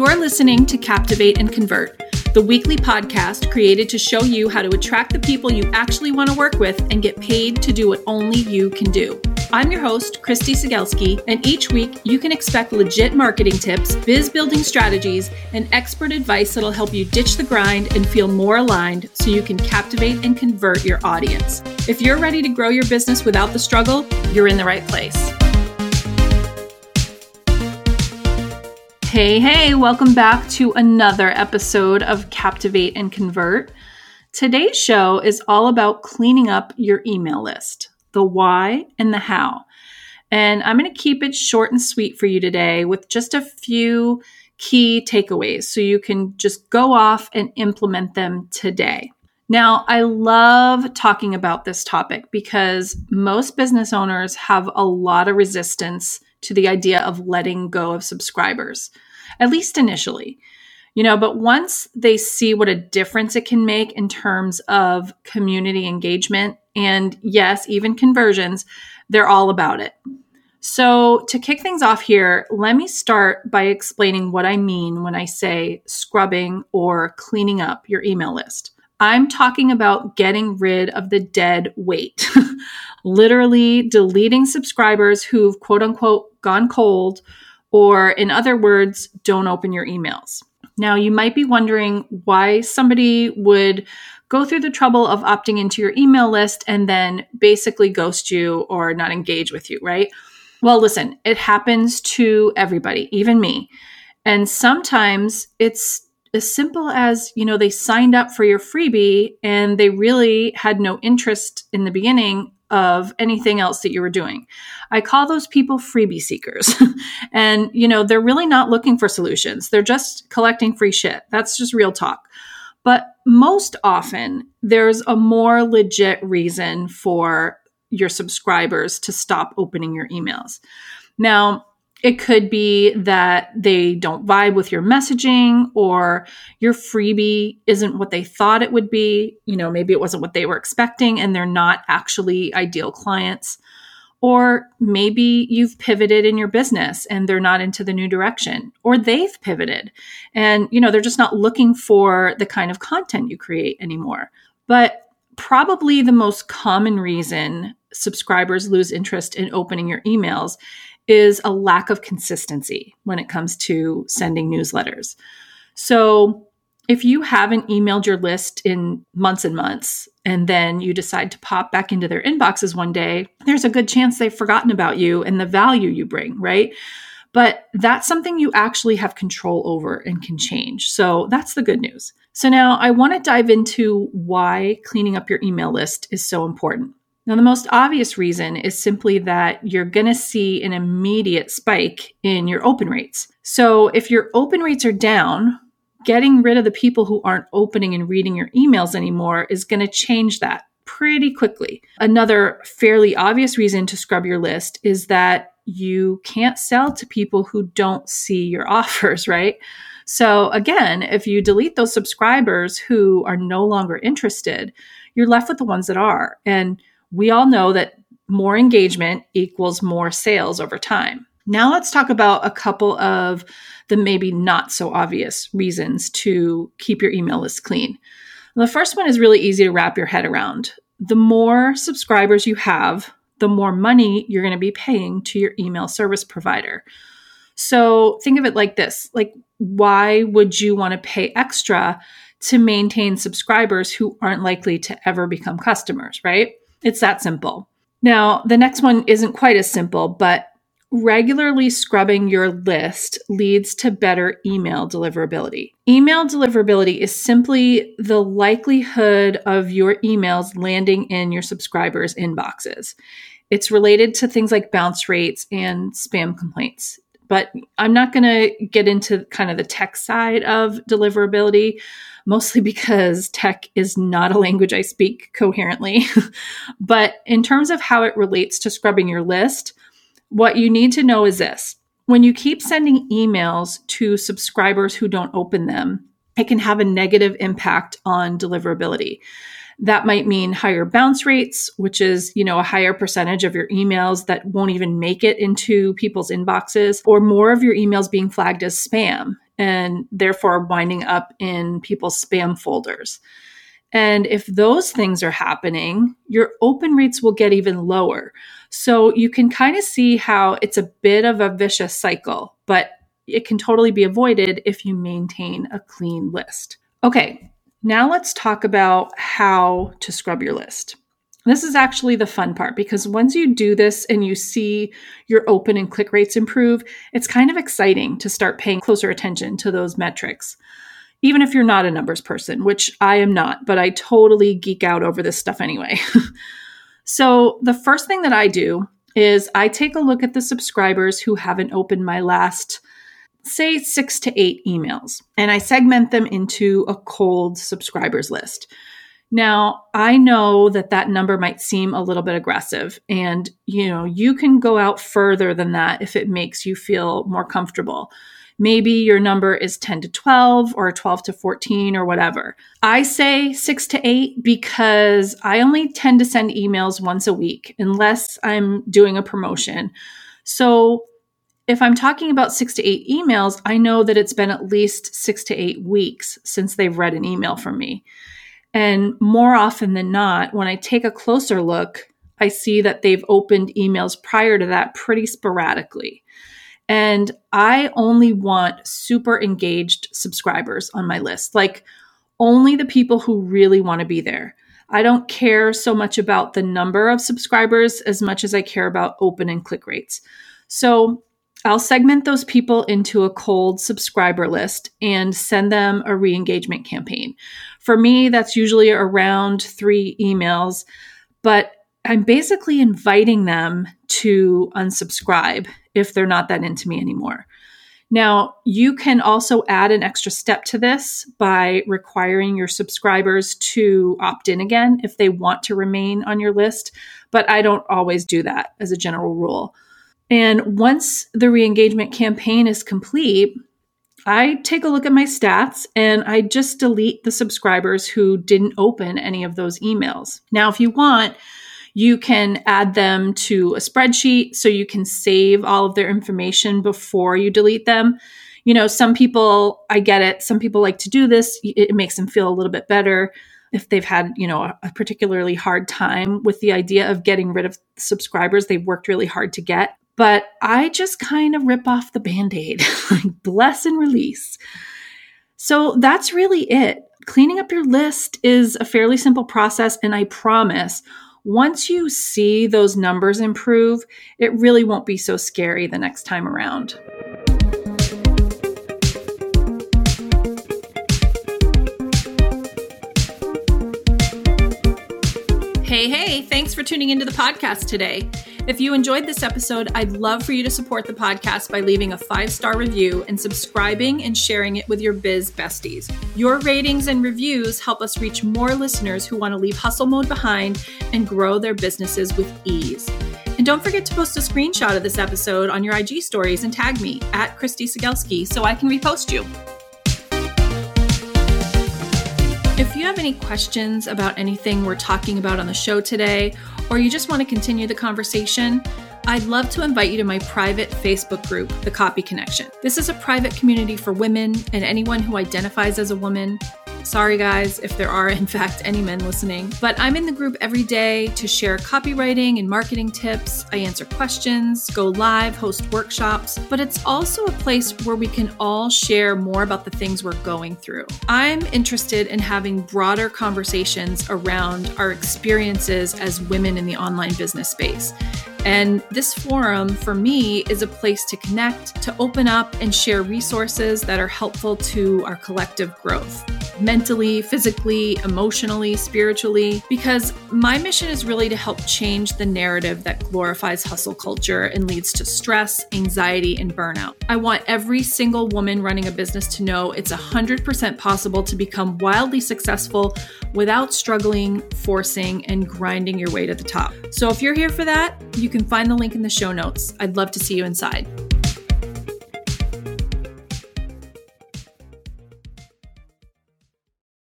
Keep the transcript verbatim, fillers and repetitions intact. You're listening to Captivate and Convert, the weekly podcast created to show you how to attract the people you actually want to work with and get paid to do what only you can do. I'm your host, Christy Sigelsky, and each week you can expect legit marketing tips, biz building strategies, and expert advice that'll help you ditch the grind and feel more aligned so you can captivate and convert your audience. If you're ready to grow your business without the struggle, you're in the right place. Hey, hey, welcome back to another episode of Captivate and Convert. Today's show is all about cleaning up your email list, the why and the how. And I'm going to keep it short and sweet for you today with just a few key takeaways so you can just go off and implement them today. Now, I love talking about this topic because most business owners have a lot of resistance to the idea of letting go of subscribers, at least initially, you know, but once they see what a difference it can make in terms of community engagement and yes, even conversions, they're all about it. So to kick things off here, let me start by explaining what I mean when I say scrubbing or cleaning up your email list. I'm talking about getting rid of the dead weight, literally deleting subscribers who've quote unquote gone cold, or in other words, don't open your emails. Now, you might be wondering why somebody would go through the trouble of opting into your email list and then basically ghost you or not engage with you, right? Well, listen, it happens to everybody, even me. And sometimes it's as simple as, you know, they signed up for your freebie and they really had no interest in the beginning of anything else that you were doing. I call those people freebie seekers. And, you know, they're really not looking for solutions. They're just collecting free shit. That's just real talk. But most often there's a more legit reason for your subscribers to stop opening your emails. Now, it could be that they don't vibe with your messaging or your freebie isn't what they thought it would be. You know, maybe it wasn't what they were expecting and they're not actually ideal clients. Or maybe you've pivoted in your business and they're not into the new direction, or they've pivoted and, you know, they're just not looking for the kind of content you create anymore. But probably the most common reason subscribers lose interest in opening your emails is a lack of consistency when it comes to sending newsletters. So if you haven't emailed your list in months and months, and then you decide to pop back into their inboxes one day, there's a good chance they've forgotten about you and the value you bring, right? But that's something you actually have control over and can change. So that's the good news. So now I want to dive into why cleaning up your email list is so important. Now, the most obvious reason is simply that you're going to see an immediate spike in your open rates. So if your open rates are down, getting rid of the people who aren't opening and reading your emails anymore is going to change that pretty quickly. Another fairly obvious reason to scrub your list is that you can't sell to people who don't see your offers, right? So again, if you delete those subscribers who are no longer interested, you're left with the ones that are. And we all know that more engagement equals more sales over time. Now let's talk about a couple of the maybe not so obvious reasons to keep your email list clean. The first one is really easy to wrap your head around. The more subscribers you have, the more money you're going to be paying to your email service provider. So think of it like this, like why would you want to pay extra to maintain subscribers who aren't likely to ever become customers, right? It's that simple. Now, the next one isn't quite as simple, but regularly scrubbing your list leads to better email deliverability. Email deliverability is simply the likelihood of your emails landing in your subscribers' inboxes. It's related to things like bounce rates and spam complaints. But I'm not going to get into kind of the tech side of deliverability, mostly because tech is not a language I speak coherently. But in terms of how it relates to scrubbing your list, what you need to know is this. When you keep sending emails to subscribers who don't open them, it can have a negative impact on deliverability. That might mean higher bounce rates, which is, you know, a higher percentage of your emails that won't even make it into people's inboxes, or more of your emails being flagged as spam. and therefore winding up in people's spam folders. And if those things are happening, your open rates will get even lower. So you can kind of see how it's a bit of a vicious cycle, but it can totally be avoided if you maintain a clean list. Okay, now let's talk about how to scrub your list. This is actually the fun part, because once you do this and you see your open and click rates improve, it's kind of exciting to start paying closer attention to those metrics. Even if you're not a numbers person, which I am not, but I totally geek out over this stuff anyway. So the first thing that I do is I take a look at the subscribers who haven't opened my last, say, six to eight emails, and I segment them into a cold subscribers list. Now, I know that that number might seem a little bit aggressive, and you know, you can go out further than that if it makes you feel more comfortable. Maybe your number is ten to twelve or twelve to fourteen or whatever. I say six to eight because I only tend to send emails once a week unless I'm doing a promotion. So if I'm talking about six to eight emails, I know that it's been at least six to eight weeks since they've read an email from me. And more often than not, when I take a closer look, I see that they've opened emails prior to that pretty sporadically. And I only want super engaged subscribers on my list, like only the people who really want to be there. I don't care so much about the number of subscribers as much as I care about open and click rates. So I'll segment those people into a cold subscriber list and send them a re-engagement campaign. For me, that's usually around three emails, but I'm basically inviting them to unsubscribe if they're not that into me anymore. Now, you can also add an extra step to this by requiring your subscribers to opt in again if they want to remain on your list, but I don't always do that as a general rule. And once the re-engagement campaign is complete, I take a look at my stats and I just delete the subscribers who didn't open any of those emails. Now, if you want, you can add them to a spreadsheet so you can save all of their information before you delete them. You know, some people, I get it, some people like to do this. It makes them feel a little bit better if they've had, you know, a particularly hard time with the idea of getting rid of subscribers they've worked really hard to get. But I just kind of rip off the Band-Aid, like bless and release. So that's really it. Cleaning up your list is a fairly simple process. And I promise, once you see those numbers improve, it really won't be so scary the next time around. Hey, hey, thanks for tuning into the podcast today. If you enjoyed this episode, I'd love for you to support the podcast by leaving a five-star review and subscribing and sharing it with your biz besties. Your ratings and reviews help us reach more listeners who want to leave hustle mode behind and grow their businesses with ease. And don't forget to post a screenshot of this episode on your I G stories and tag me at Christy Sigelsky so I can repost you. If you have any questions about anything we're talking about on the show today, or you just want to continue the conversation, I'd love to invite you to my private Facebook group, The Copy Connection. This is a private community for women and anyone who identifies as a woman. Sorry, guys, if there are, in fact, any men listening. But I'm in the group every day to share copywriting and marketing tips. I answer questions, go live, host workshops. But it's also a place where we can all share more about the things we're going through. I'm interested in having broader conversations around our experiences as women in the online business space. And this forum, for me, is a place to connect, to open up, and share resources that are helpful to our collective growth, mentally, physically, emotionally, spiritually, because my mission is really to help change the narrative that glorifies hustle culture and leads to stress, anxiety, and burnout. I want every single woman running a business to know it's one hundred percent possible to become wildly successful without struggling, forcing, and grinding your way to the top. So if you're here for that, you can find the link in the show notes. I'd love to see you inside.